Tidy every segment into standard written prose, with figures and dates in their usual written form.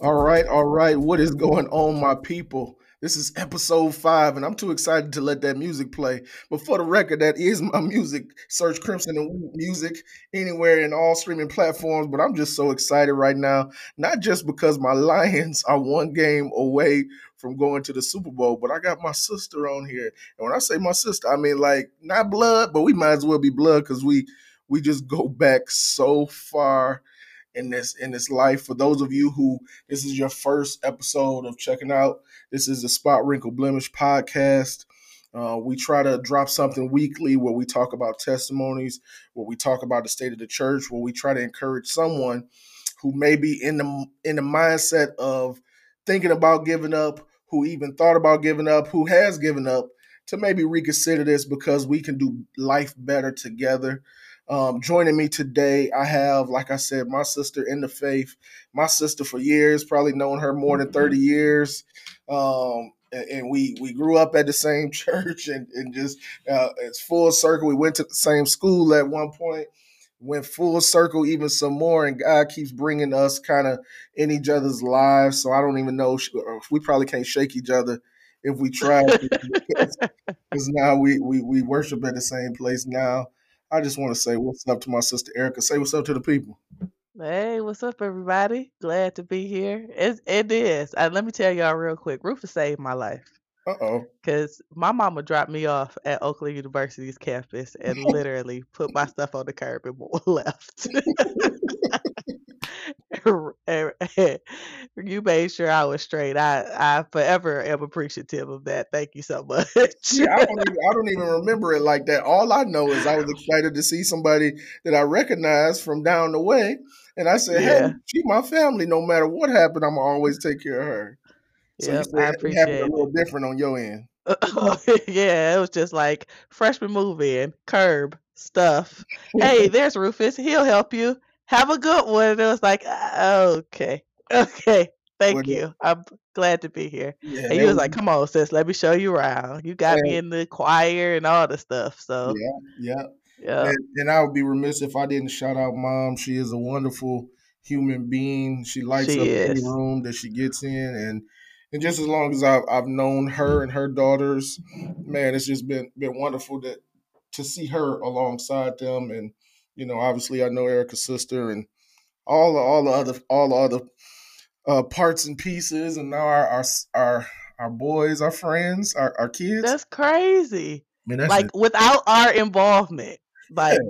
All right. What is going on, my people? This is episode 5, and I'm too excited to let that music play. But for the record, that is my music. Search Crimson and Music anywhere in all streaming platforms. But I'm just so excited right now, not just because my Lions are one game away from going to the Super Bowl, but I got my sister on here. And when I say my sister, I mean like not blood, but we might as well be blood because we just go back so far in this life. For those of you who this is your first episode of checking out, this is the Spot Wrinkle Blemish podcast. We try to drop something weekly where we talk about testimonies, where we talk about the state of the church, where we try to encourage someone who may be in the mindset of thinking about giving up, who even thought about giving up, who has given up, to maybe reconsider this because we can do life better together. Joining me today, I have, like I said, my sister in the faith, my sister for years, probably known her more than 30 years. And we grew up at the same church and just it's full circle. We went to the same school at one point, went full circle even some more. And God keeps bringing us kind of in each other's lives. So I don't even know. We probably can't shake each other if we try. Because now we worship at the same place now. I just want to say what's up to my sister Erica. Say what's up to the people. Hey, what's up, everybody? Glad to be here. It is. Let me tell y'all real quick. Rufus saved my life. Uh-oh. Because my mama dropped me off at Oakland University's campus and literally put my stuff on the curb and left. You made sure I was straight. I forever am appreciative of that. Thank you so much. Yeah, I don't even remember it like that. All I know is I was excited to see somebody that I recognized from down the way. And I said, hey, she my family. No matter what happened, I'm going to always take care of her. So yep, I appreciate it. A little different on your end. Yeah, it was just like freshman move in, curb, stuff. Hey, there's Rufus. He'll help you. Have a good one. And it was like, okay. Thank you. I'm glad to be here. Yeah, and you was like, come on, sis, let me show you around. You got me in the choir and all the stuff. So yeah. And I would be remiss if I didn't shout out Mom. She is a wonderful human being. She lights up any room that she gets in. And just as long as I've known her and her daughters, man, it's just been wonderful to see her alongside them. And you know, obviously, I know Erica's sister and all the other parts and pieces, and now our boys, our friends, our kids. That's crazy. I mean, without our involvement,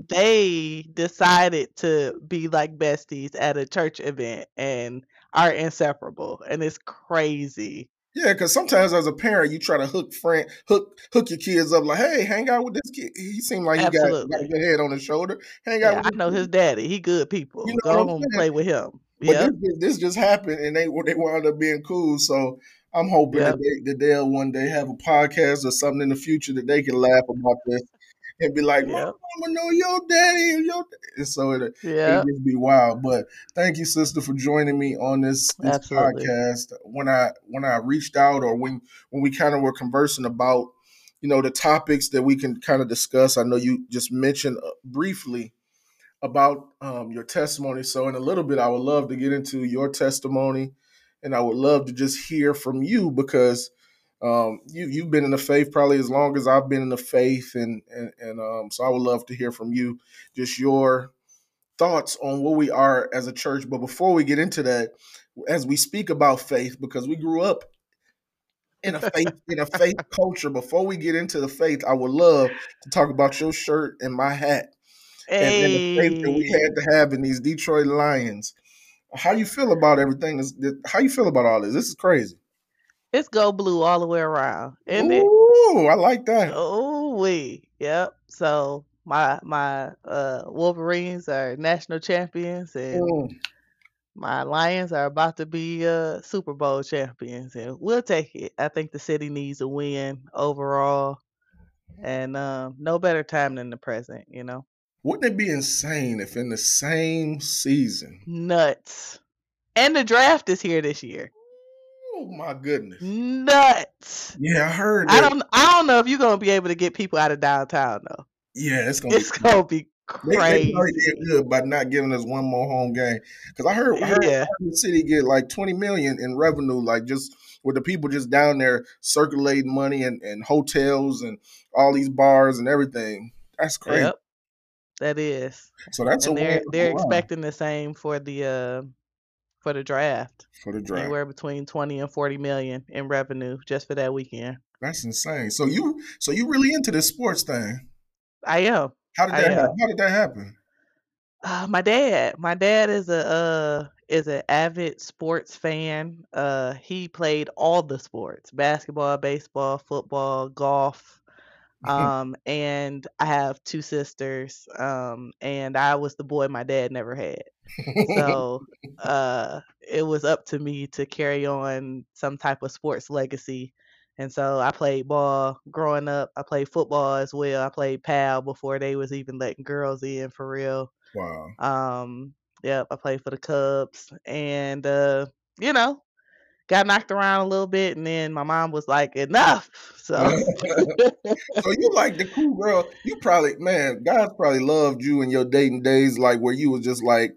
they decided to be like besties at a church event and are inseparable, and it's crazy. Yeah, because sometimes as a parent, you try to hook your kids up like, hey, hang out with this kid. He seemed like he got a good head on his shoulder. Hang out with I know his daddy. He good people. You know, go home and play with him. But this just happened, and they wound up being cool. So I'm hoping that they'll one day have a podcast or something in the future that they can laugh about this and be like, my mama know your daddy. And so it'll just be wild. But thank you, sister, for joining me on this podcast. When I reached out or when we kind of were conversing about, you know, the topics that we can kind of discuss, I know you just mentioned briefly about your testimony. So in a little bit, I would love to get into your testimony, and I would love to just hear from you because you've been in the faith probably as long as I've been in the faith, and so I would love to hear from you, just your thoughts on where we are as a church. But before we get into that, as we speak about faith, because we grew up in a faith culture. Before we get into the faith, I would love to talk about your shirt and my hat and the faith that we had to have in these Detroit Lions. How you feel about everything? How you feel about all this? This is crazy. It's go blue all the way around, isn't it? Ooh, I like that. Ooh-wee. Yep. So my Wolverines are national champions, and my Lions are about to be Super Bowl champions, and we'll take it. I think the city needs a win overall, and no better time than the present, you know? Wouldn't it be insane if in the same season? Nuts. And the draft is here this year. Oh my goodness! Nuts. Yeah, I heard that. I don't know if you're gonna be able to get people out of downtown though. Yeah, it's gonna be Crazy. They did good by not giving us one more home game, because I heard the city get like $20 million in revenue, like just with the people just down there circulating money and hotels and all these bars and everything. That's crazy. Yep. That is. So that's and they're expecting the same for the draft. Anywhere between 20 and 40 million in revenue just for that weekend. That's insane. So you really into this sports thing? I am. How did that happen? My dad is an avid sports fan. He played all the sports: basketball, baseball, football, golf. And I have two sisters. And I was the boy my dad never had. So it was up to me to carry on some type of sports legacy. And so I played ball growing up. I played football as well. I played PAL before they was even letting girls in for real. Wow. Yep. I played for the Cubs and, got knocked around a little bit. And then my mom was like, enough. So you like the cool girl. God probably loved you in your dating days, like where you was just like,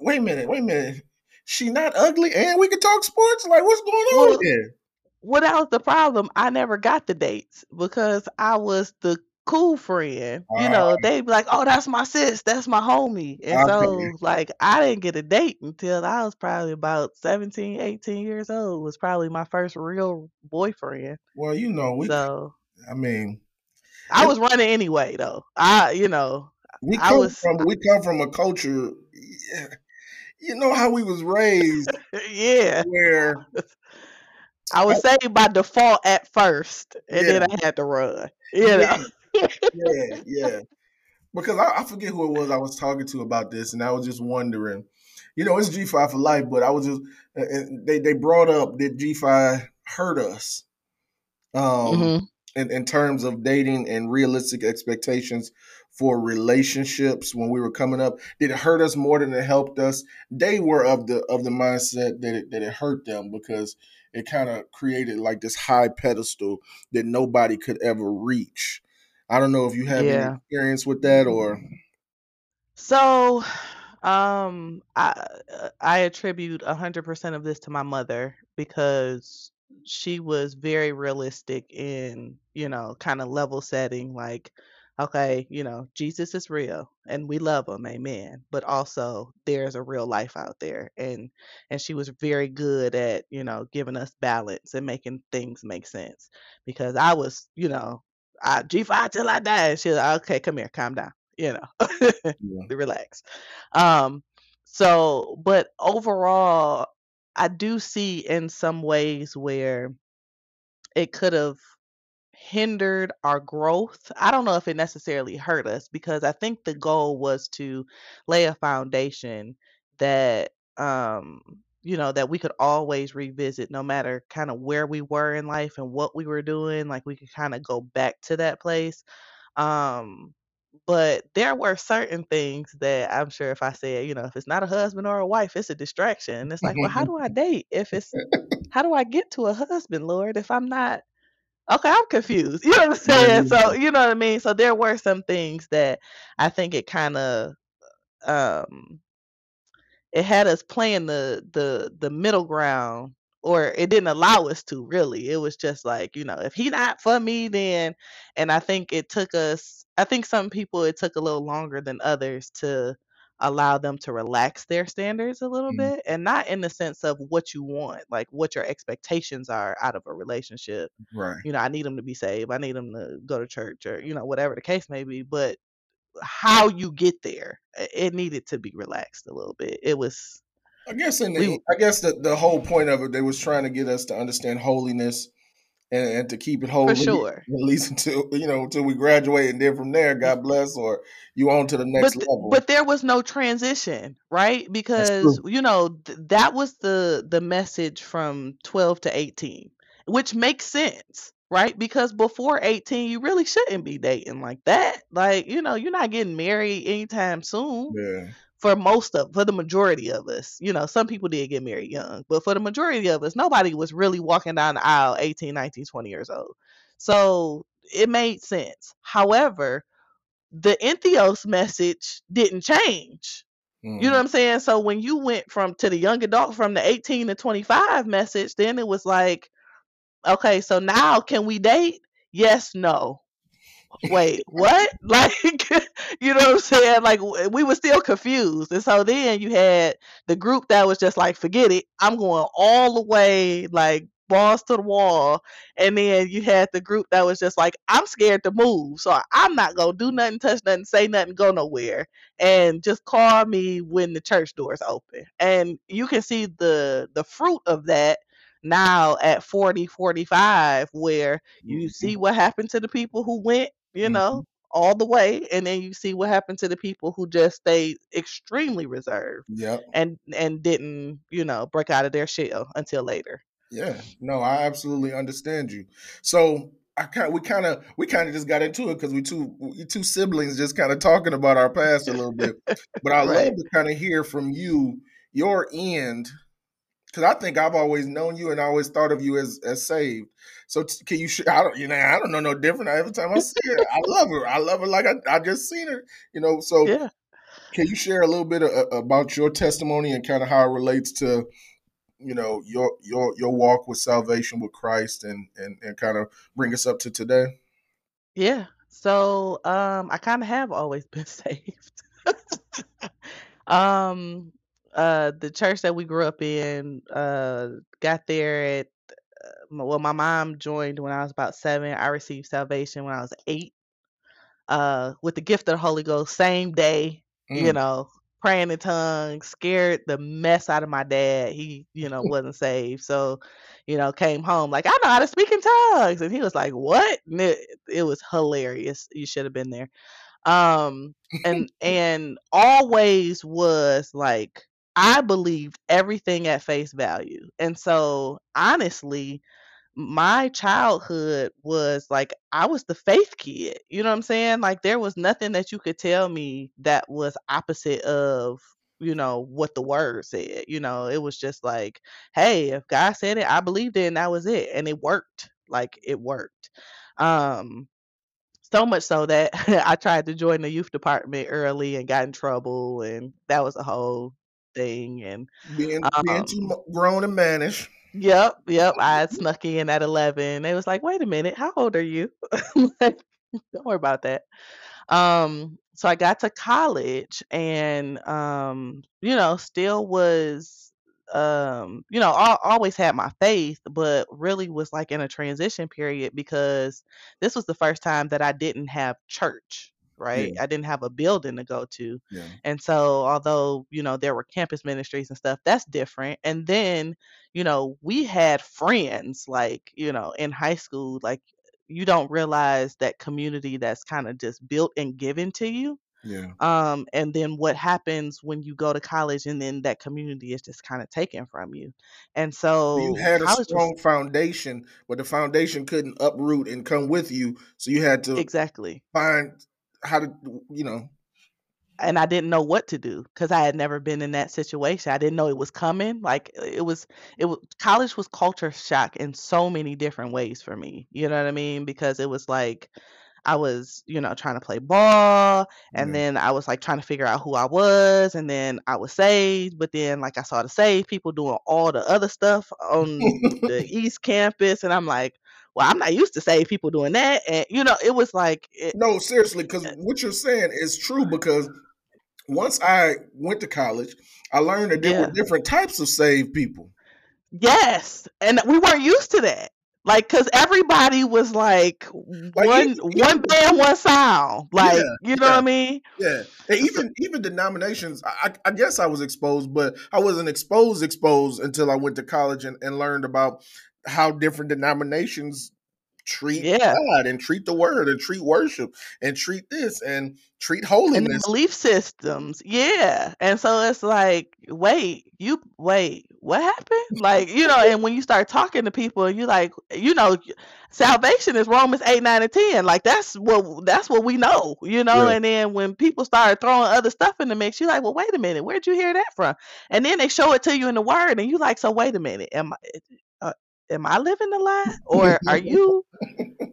wait a minute. She not ugly and we can talk sports? Like what's going on here? Well, that was the problem. I never got the dates because I was the cool friend. They'd be like, oh, that's my sis. That's my homie. And I didn't get a date until I was probably about 17, 18 years old. It was probably my first real boyfriend. Well, I was running anyway, though. We come from a culture, you know how we was raised. Yeah. Where... I would say by default at first, and then I had to run. Because I forget who it was I was talking to about this, and I was just wondering, it's G5 for life, but I was just, they brought up that G5 hurt us in terms of dating and realistic expectations for relationships when we were coming up. Did it hurt us more than it helped us? They were of the mindset that it hurt them because it kind of created like this high pedestal that nobody could ever reach. I don't know if you have any experience with that or. So I attribute 100% of this to my mother because she was very realistic in, kind of level setting, like, okay, Jesus is real and we love him. Amen. But also there's a real life out there. And she was very good at, giving us balance and making things make sense because I was, G5 till I die. She was like, okay, come here, calm down, relax. But overall, I do see in some ways where it could have hindered our growth. I don't know if it necessarily hurt us because I think the goal was to lay a foundation that, that we could always revisit no matter kind of where we were in life and what we were doing. Like we could kind of go back to that place. But there were certain things that I'm sure if I said, if it's not a husband or a wife, it's a distraction. It's like, well, how do I date? How do I get to a husband, Lord, if I'm not, okay, I'm confused. You know what I'm saying? So, you know what I mean? So there were some things that I think it kind of, it had us playing the middle ground, or it didn't allow us to really. It was just like, if he not for me, then, and I think some people, it took a little longer than others to allow them to relax their standards a little bit, and not in the sense of what you want, like what your expectations are out of a relationship. Right. I need them to be saved. I need them to go to church or, whatever the case may be, but how you get there, it needed to be relaxed a little bit. It was, I guess the whole point of it, they was trying to get us to understand holiness and to keep it holy. For sure. At least until we graduate, and then from there, God bless, or you on to the next level. But there was no transition, right? Because, that was the message from 12 to 18, which makes sense, right? Because before 18, you really shouldn't be dating like that. Like, you're not getting married anytime soon. Yeah. For the majority of us, some people did get married young, but for the majority of us, nobody was really walking down the aisle 18, 19, 20 years old. So it made sense. However, the entheos message didn't change. Mm. You know what I'm saying? So when you went to the young adult from the 18 to 25 message, then it was like, okay, so now can we date? Yes, no. Wait, what? Like, you know what I'm saying? Like, we were still confused. And so then you had the group that was just like, forget it. I'm going all the way, like, balls to the wall. And then you had the group that was just like, I'm scared to move. So I'm not going to do nothing, touch nothing, say nothing, go nowhere. And just call me when the church doors open. And you can see the fruit of that now at 40, 45, where you see what happened to the people who went, you know, all the way. And then you see what happened to the people who just stayed extremely reserved and didn't, you know, break out of their shell until later. Yeah, no, I absolutely understand you. So we kind of just got into it because we two siblings just kind of talking about our past a little bit, but I love to kind of hear from you, your end. Because I think I've always known you and I always thought of you as saved. So can you? I don't know no different. Every time I see her, I love her. I love her like I just seen her. You know. So can you share a little bit about your testimony and kind of how it relates to, you know, your walk with salvation with Christ and kind of bring us up to today? Yeah. So I kind of have always been saved. The church that we grew up in, got there at, my mom joined when I was about 7. I received salvation when I was 8, with the gift of the Holy Ghost, same day, you know, praying in tongues, scared the mess out of my dad. He, you know, wasn't saved. So, you know, came home like, I know how to speak in tongues. And he was like, what? And it was hilarious. You should have been there. And always was like, I believed everything at face value. And so honestly, my childhood was like, I was the faith kid. You know what I'm saying? Like, there was nothing that you could tell me that was opposite of, you know, what the word said. You know, it was just like, hey, if God said it, I believed it, and that was it. And it worked. Like, it worked. So much so that I tried to join the youth department early and got in trouble. And that was a whole thing. And being too grown and mannish. Yep. I snuck in at 11. They was like, wait a minute, how old are you? Like, don't worry about that. So I got to college and, you know, still was, you know, I always had my faith, but really was like in a transition period because this was the first time that I didn't have church. Right. Yeah. I didn't have a building to go to. Yeah. And so although, you know, there were campus ministries and stuff, that's different. And then, you know, we had friends like, you know, in high school, like you don't realize that community that's kind of just built and given to you. Yeah. And then what happens when you go to college and then that community is just kind of taken from you. And so you had a strong foundation, but the foundation couldn't uproot and come with you. So you had to find how to, you know. And I didn't know what to do because I had never been in that situation. I didn't know it was coming. Like it was college was culture shock in so many different ways for me. You know what I mean? Because it was like I was, you know, trying to play ball and then I was like trying to figure out who I was and then I was saved. But then like I saw the saved people doing all the other stuff on the East Campus. And I'm like, well, I'm not used to saved people doing that. And, you know, it was like. No, seriously, because what you're saying is true, because once I went to college, I learned that there were different types of saved people. Yes. And we weren't used to that. Like, because everybody was like one band, one sound. Like, you know what I mean? Yeah. And even denominations, I guess I was exposed, but I wasn't exposed until I went to college and learned about how different denominations treat God and treat the word and treat worship and treat this and treat holiness. And belief systems. Yeah. And so it's like, wait, what happened? Like, you know, and when you start talking to people, you're like, you know, salvation is Romans 8, 9, and 10. Like that's what we know, you know? Yeah. And then when people start throwing other stuff in the mix, you're like, well, wait a minute, where'd you hear that from? And then they show it to you in the word and you're like, so wait a minute, am I, am I living a lie or are you?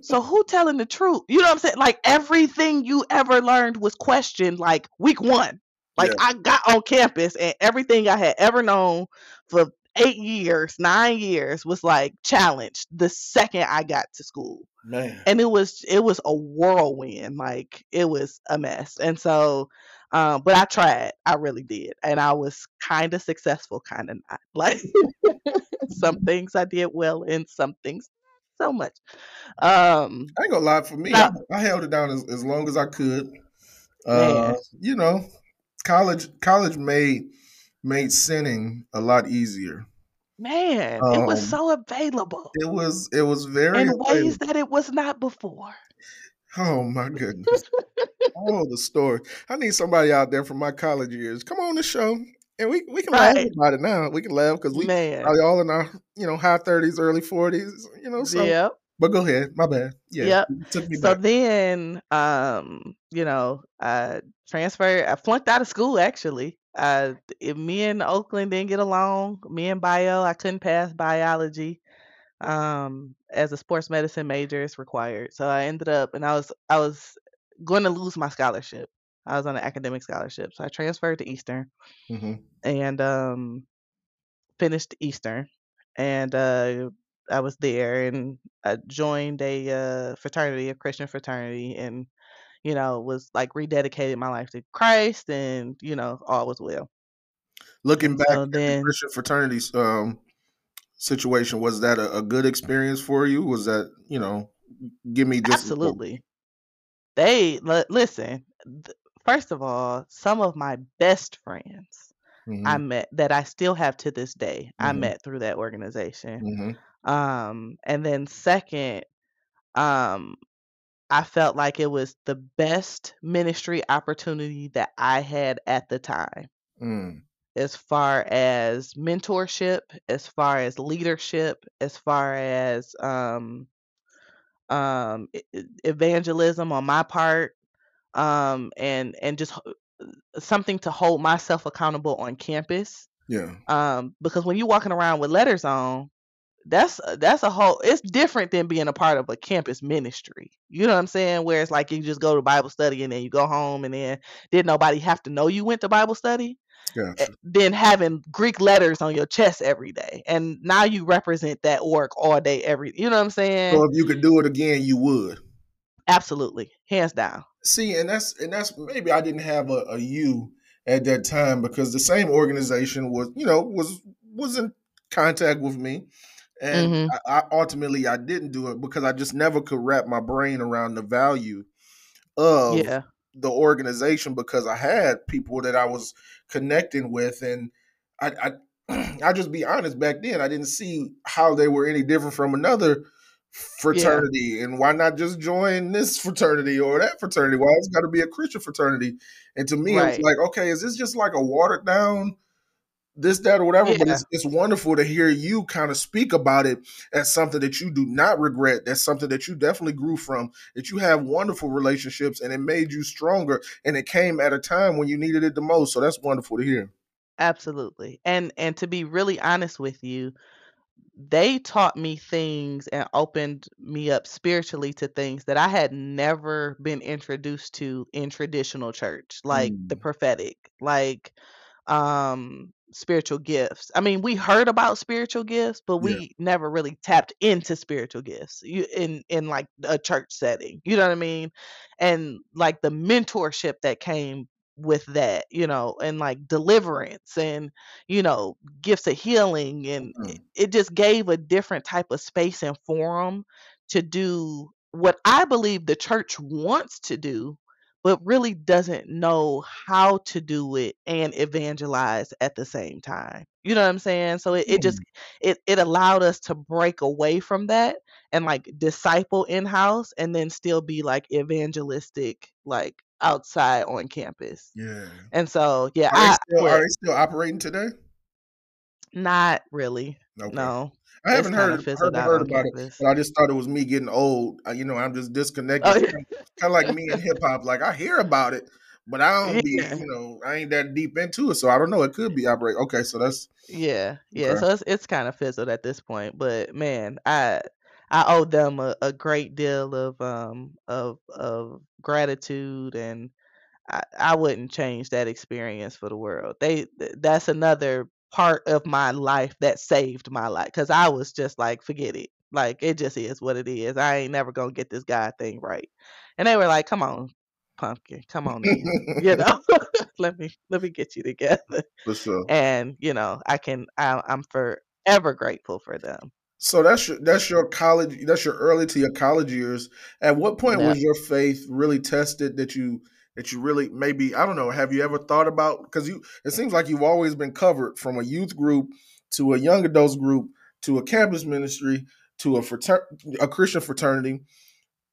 So who telling the truth? You know what I'm saying? Like everything you ever learned was questioned like week one. Like I got on campus and everything I had ever known for 9 years was like challenged the second I got to school. Man. And it was a whirlwind. Like it was a mess. And so, but I tried, I really did. And I was kind of successful, kind of not. Like some things I did well and some things so much. I ain't gonna lie, for me, I held it down as long as I could. You know, college made sinning a lot easier. Man, it was so available. It was very in available. Ways that it was not before. Oh my goodness. Oh, the story. I need somebody out there from my college years. Come on the show. And we can laugh about it now. We can laugh because we are all in our, you know, high 30s, early 40s, you know, so but go ahead. My bad. Yeah. Yep. It took me back. Then you know, I flunked out of school actually. Me and Oakland didn't get along. Me and bio, I couldn't pass biology. As a sports medicine major, it's required. So I ended up, and I was going to lose my scholarship. I was on an academic scholarship. So I transferred to Eastern and finished Eastern. And I was there and I joined a fraternity, a Christian fraternity, and you know, was like rededicated my life to Christ, and you know, all was well. Looking back at the Christian fraternity situation, was that a good experience for you? Was that, you know, give me just absolutely. They listen. First of all, some of my best friends I met that I still have to this day. I met through that organization, and then second, I felt like it was the best ministry opportunity that I had at the time, as far as mentorship, as far as leadership, as far as evangelism on my part, and just something to hold myself accountable on campus. Yeah. Because when you're walking around with letters on, that's a whole, it's different than being a part of a campus ministry. You know what I'm saying? Where it's like you just go to Bible study and then you go home and then did nobody have to know you went to Bible study? Gotcha. Then having Greek letters on your chest every day. And now you represent that org all day, you know what I'm saying? So if you could do it again, you would. Absolutely. Hands down. See, and that's maybe I didn't have a you at that time because the same organization was, you know, was in contact with me. And I ultimately didn't do it because I just never could wrap my brain around the value of the organization because I had people that I was connecting with. And I'll just be honest, back then, I didn't see how they were any different from another fraternity. Yeah. And why not just join this fraternity or that fraternity? Why it's got to be a Christian fraternity? And to me, it was like, okay, is this just like a watered down this, that, or whatever, but it's wonderful to hear you kind of speak about it as something that you do not regret. That's something that you definitely grew from, that you have wonderful relationships and it made you stronger and it came at a time when you needed it the most. So that's wonderful to hear. Absolutely. And to be really honest with you, they taught me things and opened me up spiritually to things that I had never been introduced to in traditional church, like the prophetic, like, spiritual gifts. I mean, we heard about spiritual gifts, but we never really tapped into spiritual gifts in like a church setting. You know what I mean? And like the mentorship that came with that, you know, and like deliverance and, you know, gifts of healing. And it just gave a different type of space and forum to do what I believe the church wants to do, but really doesn't know how to do it and evangelize at the same time. You know what I'm saying? So it allowed us to break away from that and like disciple in-house and then still be like evangelistic, like outside on campus. Yeah. And so, yeah. Are they still operating today? Not really. Okay. No. I haven't heard about it, but I just thought it was me getting old. You know, I'm just disconnected. Kind of like me and hip hop. Like I hear about it, But I don't be, you know, I ain't that deep into it, so I don't know. It could be outbreak. Okay, so that's okay. So it's kind of fizzled at this point. But man, I owe them a great deal of gratitude, and I wouldn't change that experience for the world. That's another part of my life that saved my life, because I was just like, forget it. Like, it just is what it is. I ain't never gonna get this God thing right. And they were like, come on, pumpkin, come on in. You know, let me get you together. For sure. And you know, I'm forever grateful for them. So that's your early to your college years. At what point was your faith really tested that you really, maybe, I don't know, have you ever thought about, because it seems like you've always been covered from a youth group to a young adults group to a campus ministry to a Christian fraternity.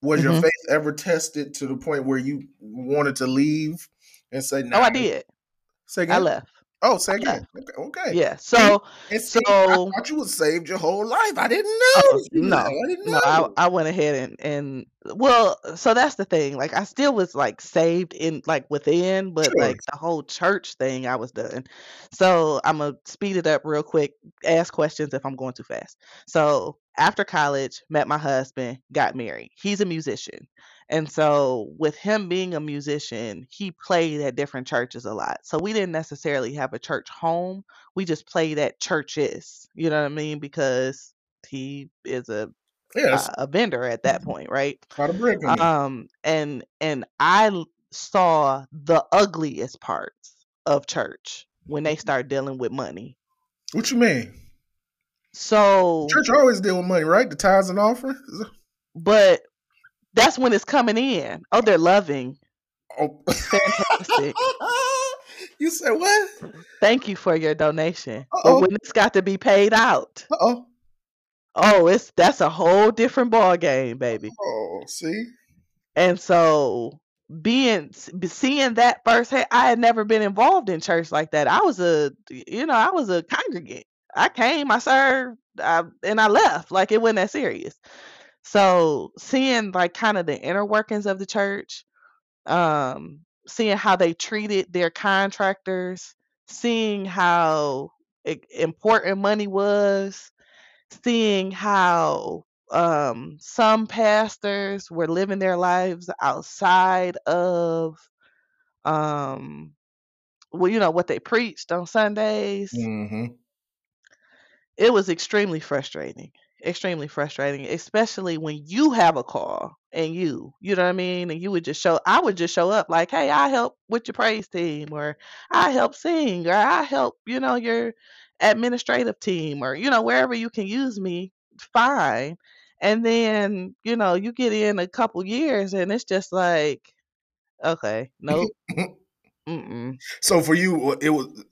Was your faith ever tested to the point where you wanted to leave and say, no? Oh, I did. Say again? I left. Oh, say again. Okay. Yeah. So, I thought you would saved your whole life. I didn't know. Oh, no, I didn't know. No, I went ahead and well, so that's the thing. Like, I still was like saved in like within, but sure. Like the whole church thing, I was done. So I'm gonna speed it up real quick. Ask questions if I'm going too fast. So after college, met my husband, got married. He's a musician. And so with him being a musician, he played at different churches a lot. So we didn't necessarily have a church home. We just played at churches, you know what I mean? Because he is a vendor at that point, right? Quite a break on and I saw the ugliest parts of church when they start dealing with money. What you mean? So church always deal with money, right? The tithes and offerings. But that's when it's coming in. Oh, they're loving. Oh, fantastic. You said what? Thank you for your donation. Uh-oh. But when it's got to be paid out. Uh-oh. Oh, that's a whole different ball game, baby. Oh, see? And so seeing that firsthand, I had never been involved in church like that. I was a congregant. I came, I served, and I left. Like, it wasn't that serious. So seeing like kind of the inner workings of the church, seeing how they treated their contractors, seeing how important money was, seeing how some pastors were living their lives outside of what they preached on Sundays. Mm-hmm. It was extremely frustrating, especially when you have a call and you know what I mean? And I would just show up like, hey, I help with your praise team, or I help sing, or I help, you know, your administrative team, or, you know, wherever you can use me, fine. And then, you know, you get in a couple years and it's just like, okay, nope. Mm-mm. So for you,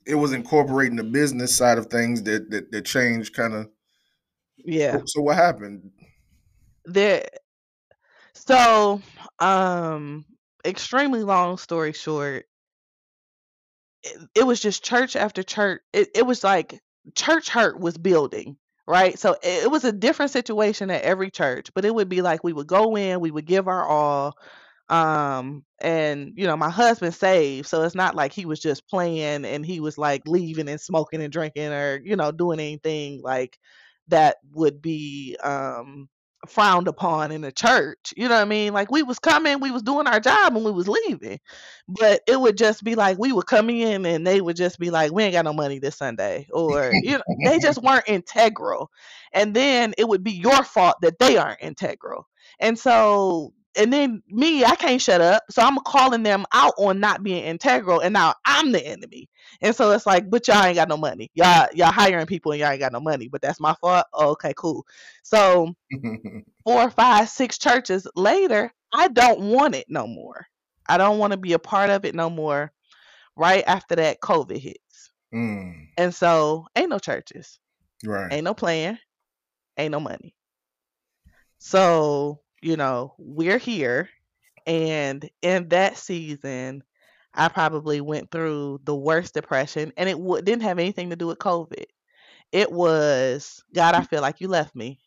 it was incorporating the business side of things that changed kind of. Yeah. So what happened? Extremely long story short, it was just church after church. It was like church hurt was building, right? So it was a different situation at every church, but it would be like we would go in, we would give our all. And you know, my husband saved, so it's not like he was just playing and he was like leaving and smoking and drinking or, you know, doing anything like that would be frowned upon in the church. You know what I mean? Like, we was coming, we was doing our job, and we was leaving. But it would just be like we would come in and they would just be like, we ain't got no money this Sunday. Or, you know, they just weren't integral. And then it would be your fault that they aren't integral. And so, and then me, I can't shut up. So I'm calling them out on not being integral. And now I'm the enemy. And so it's like, but y'all ain't got no money. Y'all hiring people and y'all ain't got no money, but that's my fault. Oh, okay, cool. So 4, 5, 6 churches later, I don't want it no more. I don't want to be a part of it no more. Right after that, COVID hits. Mm. And so ain't no churches. Right. Ain't no plan. Ain't no money. So, you know, we're here. And in that season, I probably went through the worst depression, and it didn't have anything to do with COVID. It was, God, I feel like you left me.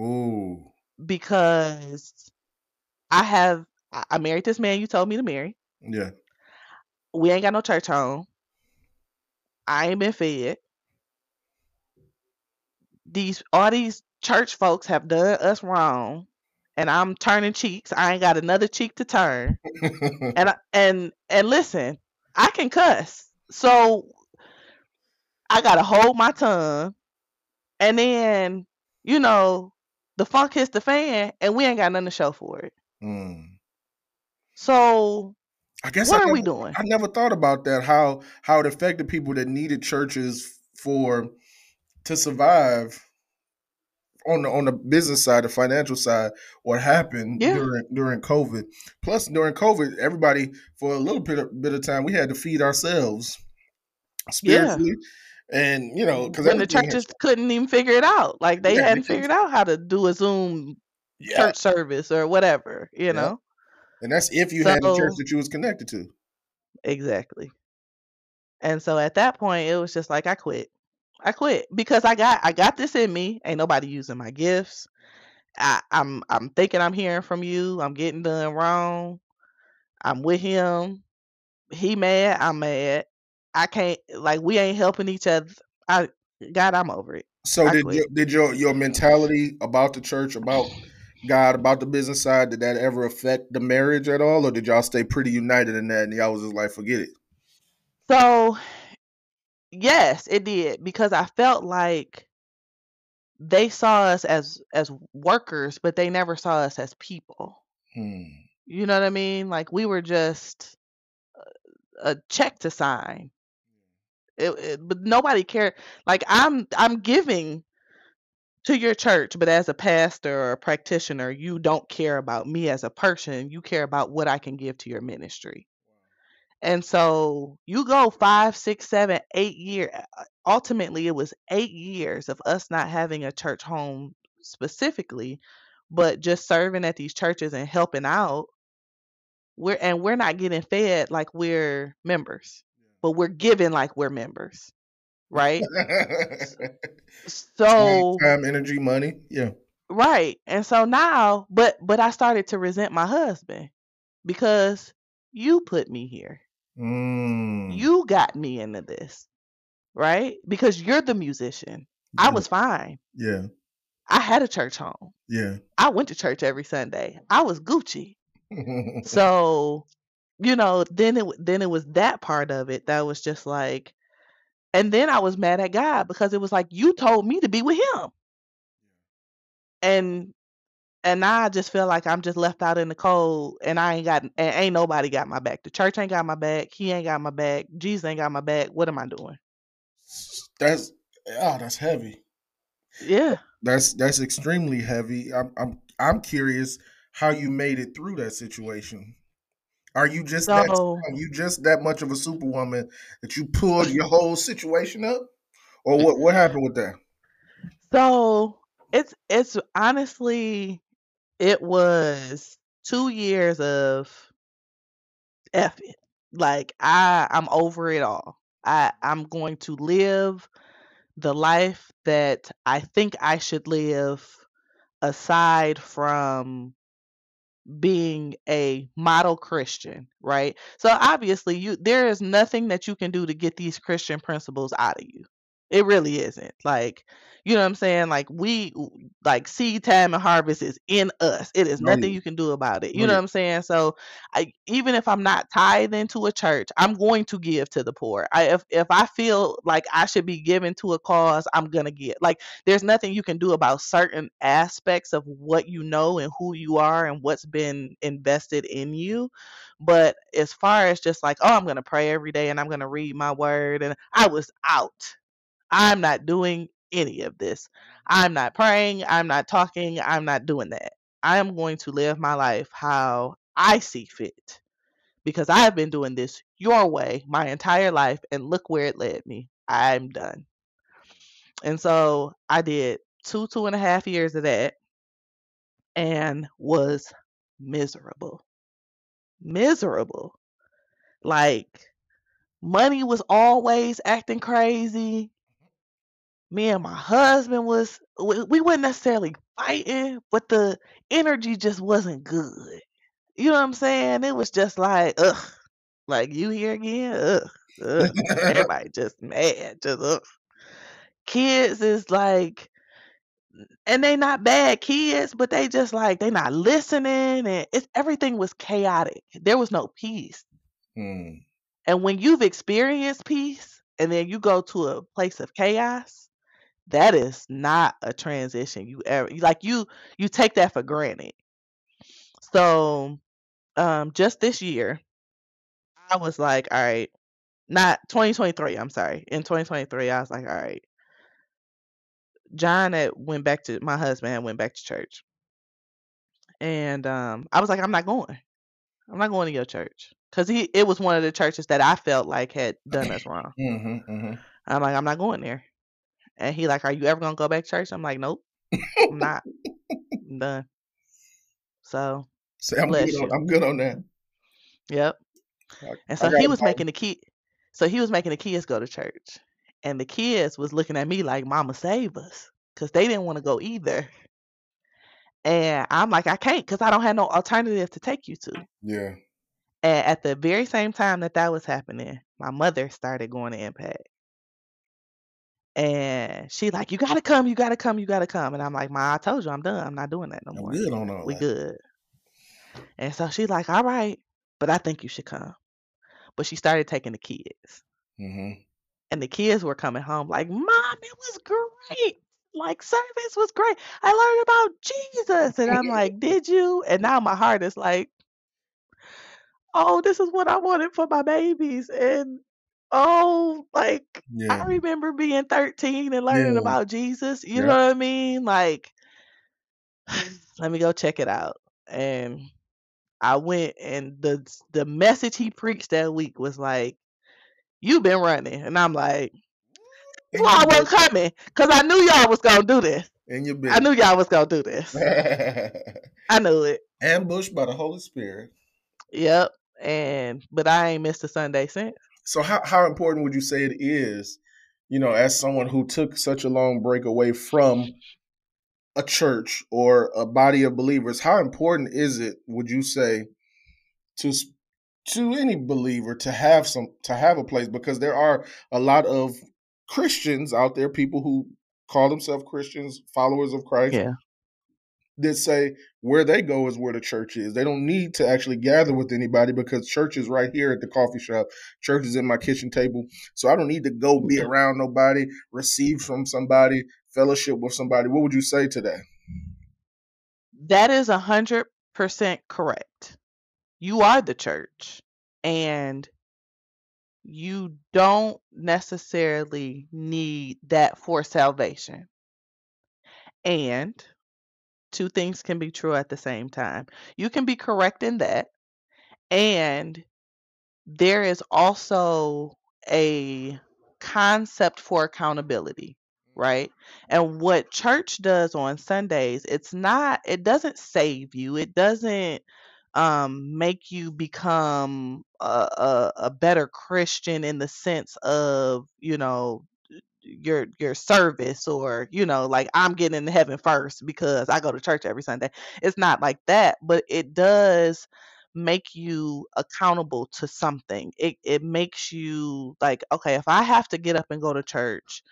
Ooh. Because I married this man you told me to marry. Yeah. We ain't got no church home. I ain't been fed. All these church folks have done us wrong, and I'm turning cheeks. I ain't got another cheek to turn. and listen, I can cuss, so I gotta hold my tongue. And then, you know, the funk hits the fan, and we ain't got nothing to show for it. So, I guess what are we doing? I never thought about that. How it affected people that needed churches to survive on the business side, the financial side, what happened during COVID. Plus, during COVID, everybody for a little bit of time, we had to feed ourselves spiritually. Yeah. And you know, because the churches couldn't even figure it out. Like they hadn't figured out how to do a Zoom church service or whatever, you know. And that's if you had a church that you was connected to. Exactly. And so at that point, it was just like, I quit because I got this in me. Ain't nobody using my gifts. I'm thinking I'm hearing from you. I'm getting done wrong. I'm with him. He mad. I'm mad. I can't, like, we ain't helping each other. I'm over it. So did your mentality about the church, about God, about the business side, did that ever affect the marriage at all, or did y'all stay pretty united in that and y'all was just like, forget it? So yes, it did, because I felt like they saw us as workers, but they never saw us as people. You know what I mean? Like we were just a check to sign. But nobody cared. Like I'm giving to your church, but as a pastor or a practitioner, you don't care about me as a person. You care about what I can give to your ministry. And so you go 5, 6, 7, 8 years. Ultimately, it was 8 years of us not having a church home specifically, but just serving at these churches and helping out. We're not getting fed like we're members, but we're giving like we're members. Right. So time, energy, money. Yeah. Right. And so now, but I started to resent my husband because you put me here. You got me into this. Right. Because you're the musician. Yeah. I was fine. Yeah. I had a church home. Yeah. I went to church every Sunday. I was Gucci. So, you know, then it was that part of it that was just like, and then I was mad at God because it was like, you told me to be with him. And now I just feel like I'm just left out in the cold, and ain't nobody got my back. The church ain't got my back. He ain't got my back. Jesus ain't got my back. What am I doing? That's heavy. Yeah. That's extremely heavy. I'm curious how you made it through that situation. Are you just that much of a superwoman that you pulled your whole situation up, or what happened with that? So it's honestly, it was 2 years of F it. Like I'm over it all. I'm going to live the life that I think I should live aside from being a model Christian, right? So obviously there is nothing that you can do to get these Christian principles out of you. It really isn't. Like, you know what I'm saying? Like seed time and harvest is in us. It is nothing you can do about it. You know what I'm saying? So even if I'm not tithed into a church, I'm going to give to the poor. If I feel like I should be giving to a cause, I'm going to give. Like there's nothing you can do about certain aspects of what you know and who you are and what's been invested in you. But as far as just like, oh, I'm going to pray every day and I'm going to read my word, and I was out. I'm not doing any of this. I'm not praying. I'm not talking. I'm not doing that. I am going to live my life how I see fit, because I've been doing this your way my entire life, and look where it led me. I'm done. And so I did 2.5 years of that and was miserable. Miserable. Like money was always acting crazy. Me and my husband we weren't necessarily fighting, but the energy just wasn't good. You know what I'm saying? It was just like, ugh, Like, you here again? Ugh. Everybody just mad. Just ugh. Kids is like, and they not bad kids, but they just like they not listening, and it's everything was chaotic. There was no peace. Mm. And when you've experienced peace, and then you go to a place of chaos, that is not a transition you ever like. You take that for granted. So, just this year, I was like, all right, not 2023. I'm sorry. In 2023, I was like, all right. John had went back to my husband had went back to church, and I was like, I'm not going. I'm not going to your church because it was one of the churches that I felt like had done us wrong. Mm-hmm, mm-hmm. I'm like, I'm not going there. And he like, are you ever gonna go back to church? I'm like, nope, I'm not. I'm done. So I'm good. I'm good on that. Yep. And so he was making the kids go to church. And the kids was looking at me like, Mama, save us. Because they didn't want to go either. And I'm like, I can't because I don't have no alternative to take you to. Yeah. And at the very same time that was happening, my mother started going to Impact. And she like, you got to come, you got to come, you got to come. And I'm like, Ma, I told you I'm done. I'm not doing that no more. Good on all that. We good. And so she's like, all right, but I think you should come. But she started taking the kids. Mm-hmm. And the kids were coming home like, Mom, it was great. Like, service was great. I learned about Jesus. And I'm like, did you? And now my heart is like, oh, this is what I wanted for my babies. And, oh, like, yeah. I remember being 13 and learning about Jesus. You know what I mean? Like, let me go check it out. And I went, and the message he preached that week was like, you've been running. And I'm like, well, I wasn't coming because I knew y'all was going to do this. I knew y'all was going to do this. I knew it. Ambushed by the Holy Spirit. Yep. But I ain't missed a Sunday since. So how important would you say it is, you know, as someone who took such a long break away from a church or a body of believers, how important is it, would you say, to any believer to have a place? Because there are a lot of Christians out there, people who call themselves Christians, followers of Christ, that say where they go is where the church is. They don't need to actually gather with anybody because church is right here at the coffee shop. Church is in my kitchen table. So I don't need to go be around nobody, receive from somebody, fellowship with somebody. What would you say to that? That is 100% correct. You are the church, and you don't necessarily need that for salvation. And two things can be true at the same time. You can be correct in that, and there is also a concept for accountability, right? And what church does on Sundays, it doesn't save you. It doesn't make you become a better Christian in the sense of, you know, your service or, you know, like I'm getting into heaven first because I go to church every Sunday. It's not like that, but it does make you accountable to something. It makes you like, okay, if I have to get up and go to church,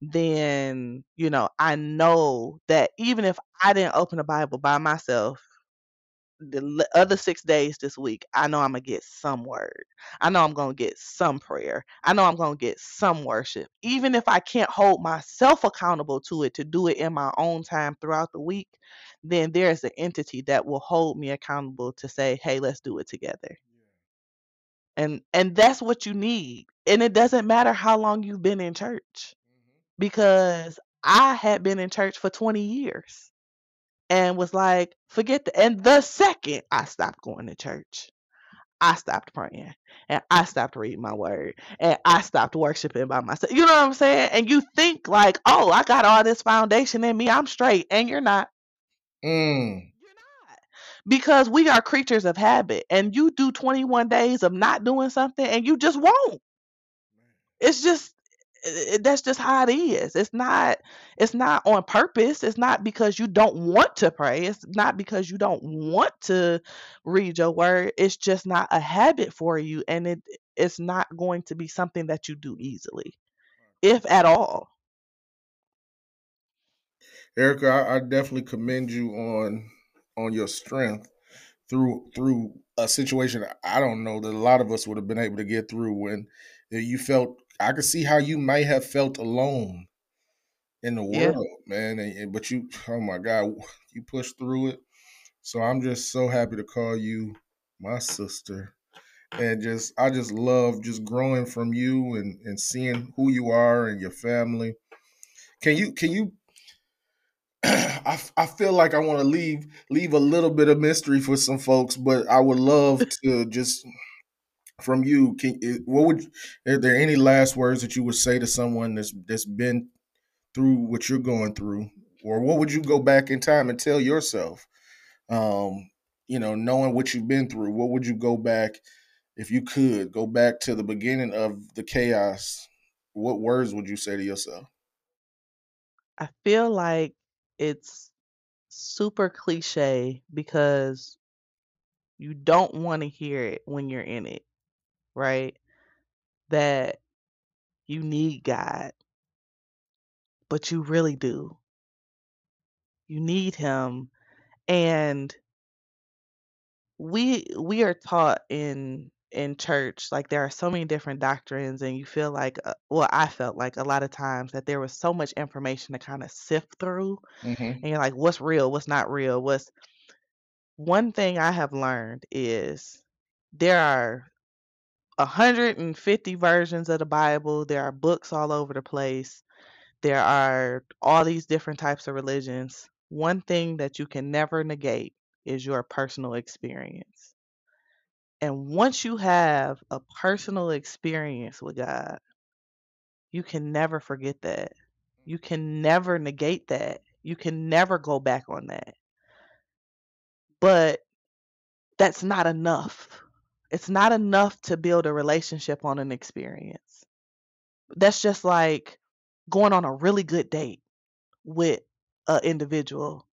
then, you know, I know that even if I didn't open the Bible by myself, the other 6 days this week, I know I'm going to get some word. I know I'm going to get some prayer. I know I'm going to get some worship. Even if I can't hold myself accountable to it, to do it in my own time throughout the week, then there's an entity that will hold me accountable to say, hey, let's do it together. Yeah. And that's what you need. And it doesn't matter how long you've been in church, because I had been in church for 20 years. And was like, forget that. And the second I stopped going to church, I stopped praying. And I stopped reading my word. And I stopped worshiping by myself. You know what I'm saying? And you think like, oh, I got all this foundation in me. I'm straight. And you're not. Mm. You're not. Because we are creatures of habit. And you do 21 days of not doing something and you just won't. It's just, that's just how it is. It's not on purpose. It's not because you don't want to pray. It's not because you don't want to read your word. It's just not a habit for you, and it's not going to be something that you do easily, if at all. Erica, I definitely commend you on your strength through a situation I don't know that a lot of us would have been able to get through, when you felt, I could see how you might have felt alone in the world, man. But you, oh my God, you pushed through it. So I'm just so happy to call you my sister. And I just love just growing from you and seeing who you are and your family. Can you I feel like I want to leave a little bit of mystery for some folks, but I would love to just from you. Are there any last words that you would say to someone that's been through what you're going through, or what would you go back in time and tell yourself? Knowing what you've been through, what would you go back if you could go back to the beginning of the chaos? What words would you say to yourself? I feel like it's super cliche because you don't want to hear it when you're in it, right? That you need God, but you really do. You need him. And we are taught in church, like there are so many different doctrines, and you feel like, I felt like a lot of times that there was so much information to kind of sift through, and you're like, what's real, what's not real, what's... One thing I have learned is there are 150 versions of the Bible. There are books all over the place. There are all these different types of religions. One thing that you can never negate is your personal experience. And once you have a personal experience with God, you can never forget that. You can never negate that. You can never go back on that. But that's not enough. It's not enough to build a relationship on an experience. That's just like going on a really good date with an individual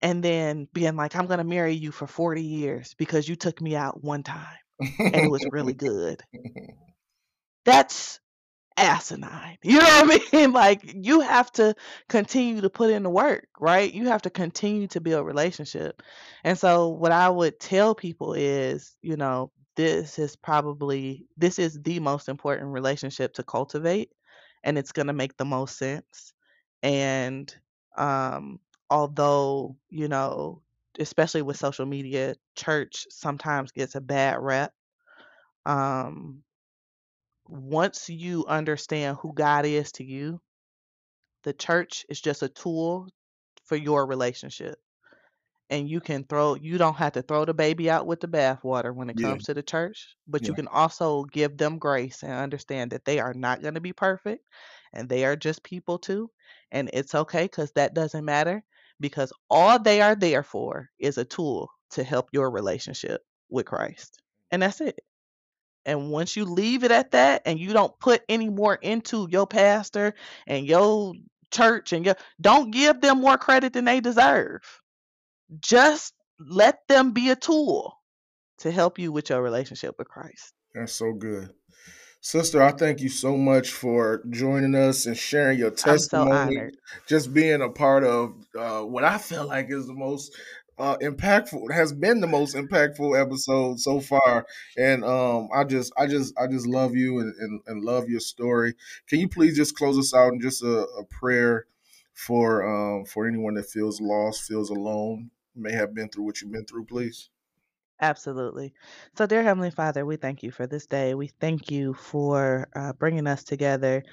and then being like, I'm going to marry you for 40 years because you took me out one time and it was really good. That's asinine. You know what I mean? Like, you have to continue to put in the work, right? You have to continue to build relationship. And so what I would tell people is, this is the most important relationship to cultivate, and it's going to make the most sense. And although, especially with social media, church sometimes gets a bad rep. Once you understand who God is to you, the church is just a tool for your relationship. And you don't have to throw the baby out with the bathwater when it comes to the church, but you can also give them grace and understand that they are not going to be perfect and they are just people too. And it's okay, because that doesn't matter, because all they are there for is a tool to help your relationship with Christ. And that's it. And once you leave it at that, and you don't put any more into your pastor and your church, and don't give them more credit than they deserve. Just let them be a tool to help you with your relationship with Christ. That's so good. Sister, I thank you so much for joining us and sharing your testimony. I'm so honored. Just being a part of what I feel like is the most impactful episode so far, and I just love you and love your story. Can you please just close us out in just a prayer for anyone that feels lost, feels alone, may have been through what you've been through, please? Absolutely. So, dear Heavenly Father, we thank you for this day. We thank you for bringing us together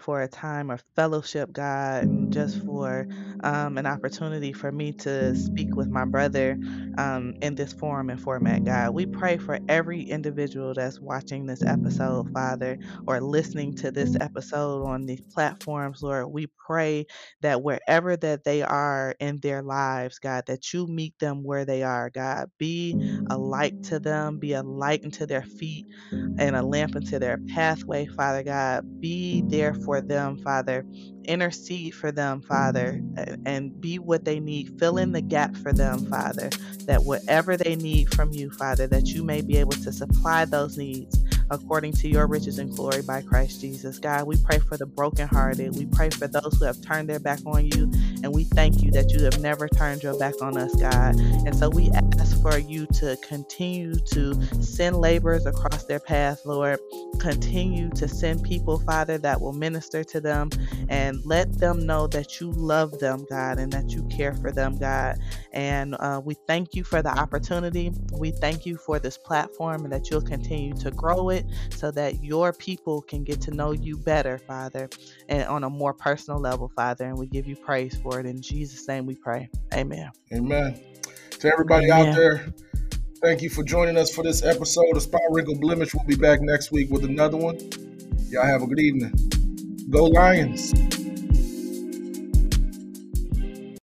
for a time of fellowship, God, and just for an opportunity for me to speak with my brother in this forum and format, God. We pray for every individual that's watching this episode, Father, or listening to this episode on these platforms, Lord. We pray that wherever that they are in their lives, God, that you meet them where they are, God. Be a light to them, be a light unto their feet and a lamp unto their pathway, Father God. Be there for them, Father. Intercede for them, Father, and be what they need. Fill in the gap for them, Father, that whatever they need from you, Father, that you may be able to supply those needs according to your riches and glory by Christ Jesus. God, we pray for the brokenhearted. We pray for those who have turned their back on you. And we thank you that you have never turned your back on us, God. And so we ask for you to continue to send laborers across their path, Lord. Continue to send people, Father, that will minister to them. And let them know that you love them, God, and that you care for them, God. And we thank you for the opportunity. We thank you for this platform and that you'll continue to grow it, so that your people can get to know you better, Father, and on a more personal level, Father. And we give you praise for it. In Jesus' name we pray. Amen. Amen. To everybody out there, thank you for joining us for this episode of Spot Wrinkle Blemish. We'll be back next week with another one. Y'all have a good evening. Go Lions.